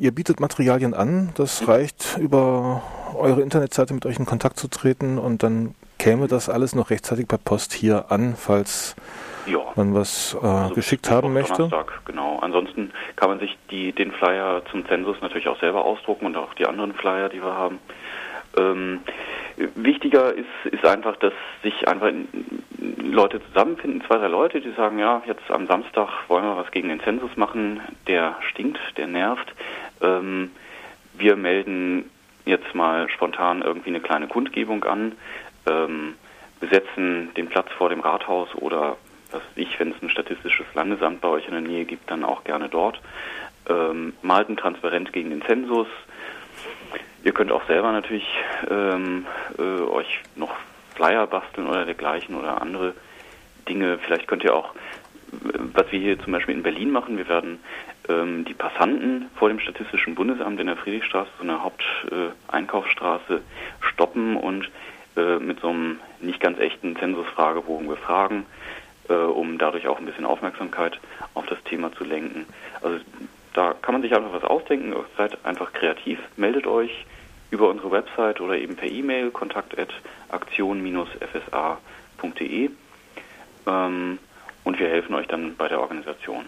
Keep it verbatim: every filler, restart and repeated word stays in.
Ihr bietet Materialien an, das reicht, über eure Internetseite mit euch in Kontakt zu treten, und dann käme das alles noch rechtzeitig per Post hier an, falls ja. man was äh, also geschickt haben möchte. Donnerstag, genau. Ansonsten kann man sich die, den Flyer zum Zensus natürlich auch selber ausdrucken und auch die anderen Flyer, die wir haben. Ähm, wichtiger ist, ist einfach, dass sich einfach Leute zusammenfinden, zwei, drei Leute, die sagen, ja, jetzt am Samstag wollen wir was gegen den Zensus machen, der stinkt, der nervt. Ähm, wir melden jetzt mal spontan irgendwie eine kleine Kundgebung an, ähm, besetzen den Platz vor dem Rathaus oder, was weiß ich, wenn es ein Statistisches Landesamt bei euch in der Nähe gibt, dann auch gerne dort. Ähm, malten transparent gegen den Zensus. Ihr könnt auch selber natürlich ähm, äh, euch noch Flyer basteln oder dergleichen oder andere Dinge. Vielleicht könnt ihr auch, was wir hier zum Beispiel in Berlin machen, wir werden ähm, die Passanten vor dem Statistischen Bundesamt in der Friedrichstraße, so einer Haupteinkaufsstraße, äh, stoppen und äh, mit so einem nicht ganz echten Zensusfragebogen befragen, äh, um dadurch auch ein bisschen Aufmerksamkeit auf das Thema zu lenken. Also da kann man sich einfach was ausdenken, seid einfach kreativ, meldet euch über unsere Website oder eben per E-Mail, kontakt at aktion dash f s a punkt de. Ähm, und wir helfen euch dann bei der Organisation.